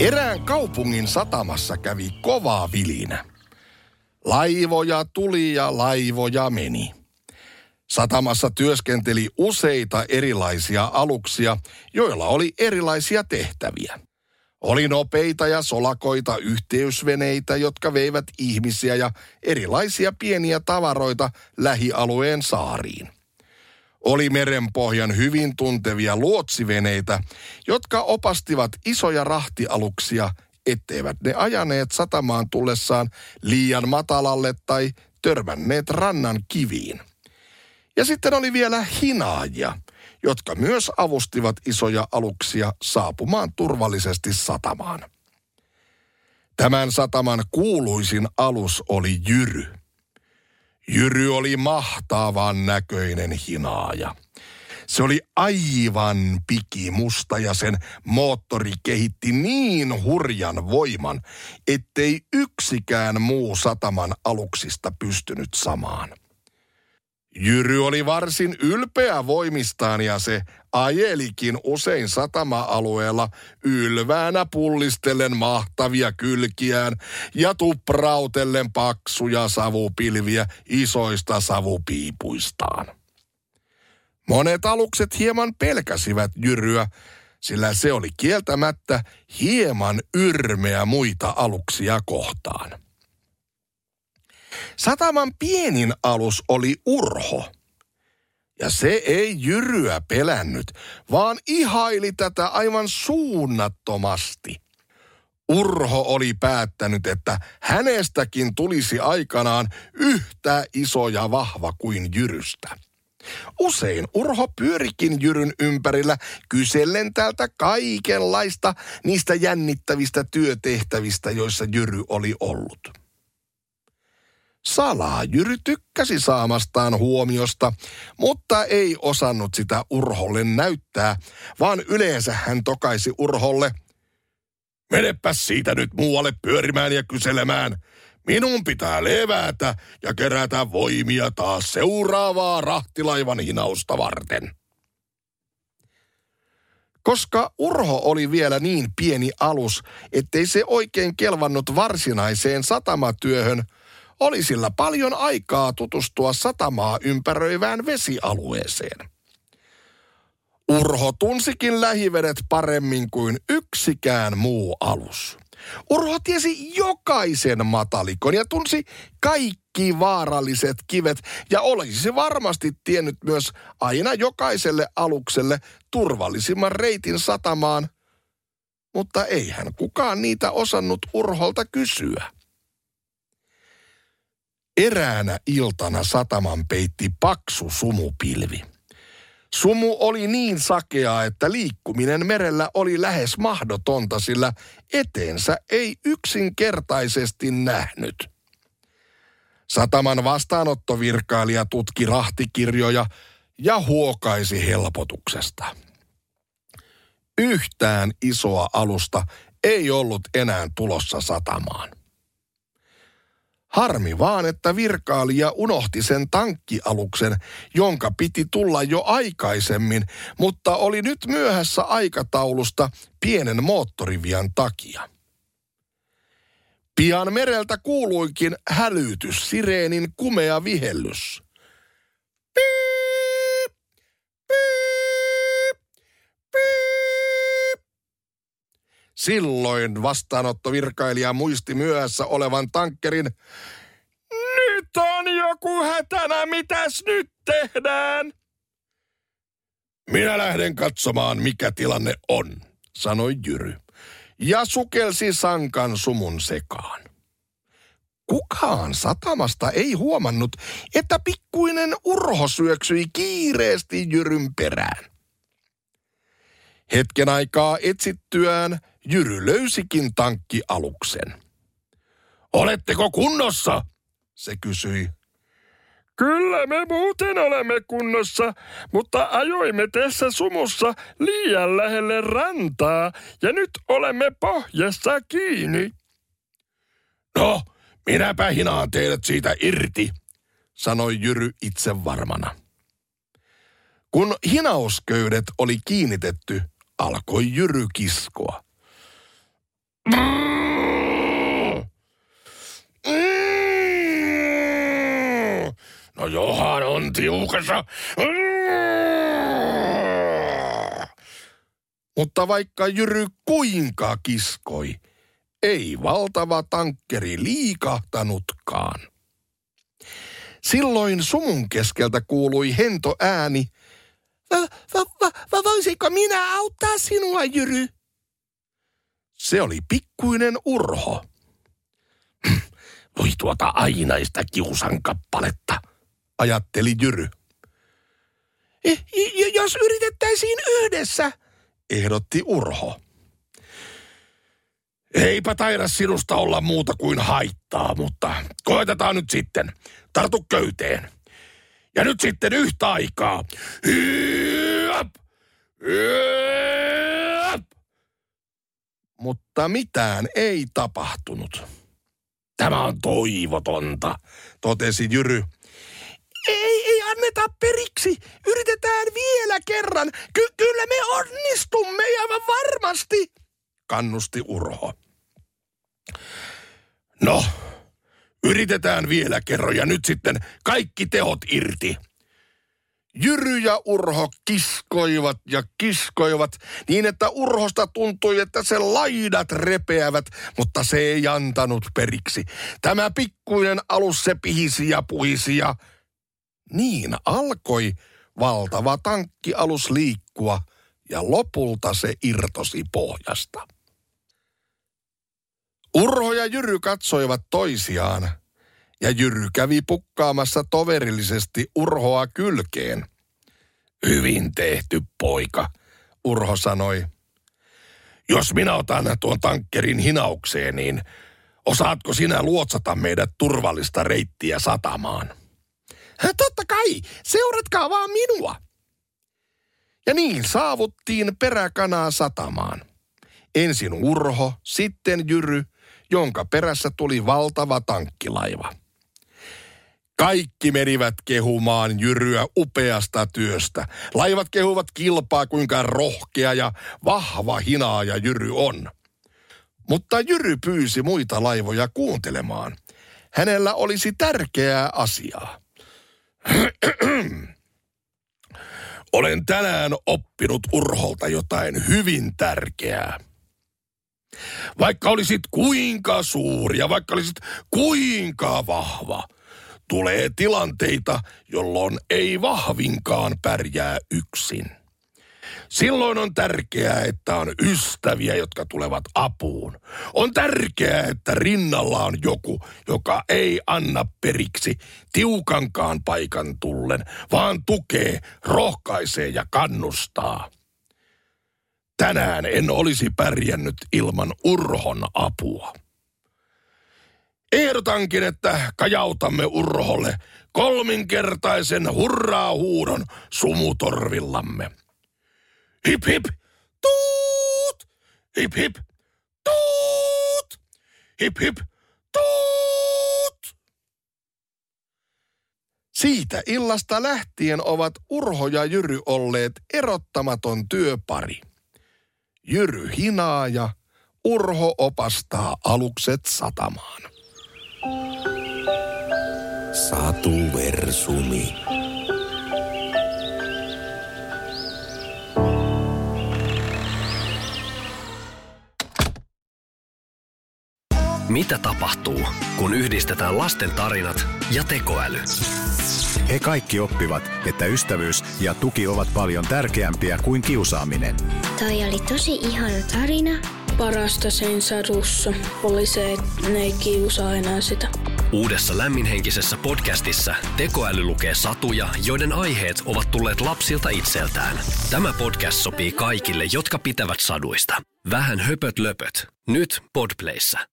Erään kaupungin satamassa kävi kovaa vilinä. Laivoja tuli ja laivoja meni. Satamassa työskenteli useita erilaisia aluksia, joilla oli erilaisia tehtäviä. Oli nopeita ja solakoita yhteysveneitä, jotka veivät ihmisiä ja erilaisia pieniä tavaroita lähialueen saariin. Oli merenpohjan hyvin tuntevia luotsiveneitä, jotka opastivat isoja rahtialuksia, etteivät ne ajaneet satamaan tullessaan liian matalalle tai törmänneet rannan kiviin. Ja sitten oli vielä hinaajia, jotka myös avustivat isoja aluksia saapumaan turvallisesti satamaan. Tämän sataman kuuluisin alus oli Jyry. Jyry oli mahtavan näköinen hinaaja. Se oli aivan pikimusta ja sen moottori kehitti niin hurjan voiman, ettei yksikään muu sataman aluksista pystynyt samaan. Jyry oli varsin ylpeä voimistaan ja se ajelikin usein satama-alueella ylväänä pullistellen mahtavia kylkiään ja tuprautellen paksuja savupilviä isoista savupiipuistaan. Monet alukset hieman pelkäsivät Jyryä, sillä se oli kieltämättä hieman yrmeä muita aluksia kohtaan. Sataman pienin alus oli Urho. Ja se ei Jyryä pelännyt, vaan ihaili tätä aivan suunnattomasti. Urho oli päättänyt, että hänestäkin tulisi aikanaan yhtä iso ja vahva kuin Jyrystä. Usein Urho pyörikin Jyryn ympärillä kysellen täältä kaikenlaista niistä jännittävistä työtehtävistä, joissa Jyry oli ollut. Salaa Jyry tykkäsi saamastaan huomiosta, mutta ei osannut sitä Urholle näyttää, vaan yleensä hän tokaisi Urholle, menepäs siitä nyt muualle pyörimään ja kyselemään. Minun pitää levätä ja kerätä voimia taas seuraavaa rahtilaivan hinausta varten. Koska Urho oli vielä niin pieni alus, ettei se oikein kelvannut varsinaiseen satamatyöhön, oli sillä paljon aikaa tutustua satamaa ympäröivään vesialueeseen. Urho tunsikin lähivedet paremmin kuin yksikään muu alus. Urho tiesi jokaisen matalikon ja tunsi kaikki vaaralliset kivet ja olisi varmasti tiennyt myös aina jokaiselle alukselle turvallisimman reitin satamaan, mutta eihän kukaan niitä osannut Urholta kysyä. Eräänä iltana sataman peitti paksu sumupilvi. Sumu oli niin sakeaa, että liikkuminen merellä oli lähes mahdotonta, sillä eteensä ei yksinkertaisesti nähnyt. Sataman vastaanottovirkailija tutki rahtikirjoja ja huokaisi helpotuksesta. Yhtään isoa alusta ei ollut enää tulossa satamaan. Harmi vaan, että virkailija unohti sen tankkialuksen, jonka piti tulla jo aikaisemmin, mutta oli nyt myöhässä aikataulusta pienen moottorivian takia. Pian mereltä kuuluikin hälytyssireenin kumea vihellys. Piip, piip, piip. Silloin vastaanottovirkailija muisti myöhässä olevan tankkerin. Nyt on joku hätänä, mitäs nyt tehdään? Minä lähden katsomaan, mikä tilanne on, sanoi Jyry, ja sukelsi sankan sumun sekaan. Kukaan satamasta ei huomannut, että pikkuinen Urho syöksyi kiireesti Jyryn perään. Hetken aikaa etsittyään Jyry löysikin tankkialuksen. Oletteko kunnossa? Se kysyi. Kyllä me muuten olemme kunnossa, mutta ajoimme tässä sumussa liian lähelle rantaa ja nyt olemme pohjassa kiinni. No, minäpä hinaan teidät siitä irti, sanoi Jyry itse varmana. Kun hinausköydet oli kiinnitetty, alkoi Jyry kiskoa. No Johan on tiukassa. Mutta vaikka Jyry kuinka kiskoi, ei valtava tankkeri liikahtanutkaan. Silloin sumun keskeltä kuului hento ääni. Voisiko minä auttaa sinua, Jyry? Se oli pikkuinen Urho. Voi tuota ainaista kiusankappaletta, ajatteli Jyry. Jos yritettäisiin yhdessä, ehdotti Urho. Eipä taida sinusta olla muuta kuin haittaa, mutta koetetaan nyt sitten. Tartu köyteen. Ja nyt sitten yhtä aikaa. Hyöp! Hyöp! Mutta mitään ei tapahtunut. Tämä on toivotonta, totesi Jyry. Ei anneta periksi. Yritetään vielä kerran. Kyllä me onnistumme ja varmasti, kannusti Urho. No, yritetään vielä kerran ja nyt sitten kaikki tehot irti. Jyry ja Urho kiskoivat ja kiskoivat niin, että Urhosta tuntui, että sen laidat repeävät, mutta se ei antanut periksi. Tämä pikkuinen alus se pihisi ja puhisi ja niin alkoi valtava tankkialus liikkua ja lopulta se irtosi pohjasta. Urho ja Jyry katsoivat toisiaan, ja Jyry kävi pukkaamassa toverillisesti Urhoa kylkeen. Hyvin tehty, poika, Urho sanoi. Jos minä otan tuon tankkerin hinaukseen, niin osaatko sinä luotsata meidät turvallista reittiä satamaan? Totta kai, seuratkaa vaan minua. Ja niin saavuttiin peräkanaa satamaan. Ensin Urho, sitten Jyry, jonka perässä tuli valtava tankkilaiva. Kaikki menivät kehumaan Jyryä upeasta työstä. Laivat kehuvat kilpaa, kuinka rohkea ja vahva hinaaja Jyry on. Mutta Jyry pyysi muita laivoja kuuntelemaan. Hänellä olisi tärkeää asiaa. Olen tänään oppinut Urholta jotain hyvin tärkeää. Vaikka olisit kuinka suuri ja vaikka olisit kuinka vahva, tulee tilanteita, jolloin ei vahvinkaan pärjää yksin. Silloin on tärkeää, että on ystäviä, jotka tulevat apuun. On tärkeää, että rinnalla on joku, joka ei anna periksi tiukankaan paikan tullen, vaan tukee, rohkaisee ja kannustaa. Tänään en olisi pärjännyt ilman Urhon apua. Ehdotankin, että kajautamme Urholle kolminkertaisen hurraa-huudon sumutorvillamme. Hip hip, tuut! Hip hip, tuut! Hip hip, tuut! Siitä illasta lähtien ovat Urho ja Jyry olleet erottamaton työpari. Jyry hinaa ja Urho opastaa alukset satamaan. Satuversumi. Mitä tapahtuu, kun yhdistetään lasten tarinat ja tekoäly? He kaikki oppivat, että ystävyys ja tuki ovat paljon tärkeämpiä kuin kiusaaminen. Toi oli tosi ihana tarina. Parasta sen sadussa oli se, että ne ei kiusaa enää sitä. Uudessa lämminhenkisessä podcastissa tekoäly lukee satuja, joiden aiheet ovat tulleet lapsilta itseltään. Tämä podcast sopii kaikille, jotka pitävät saduista. Vähän höpöt löpöt. Nyt Podplayssä.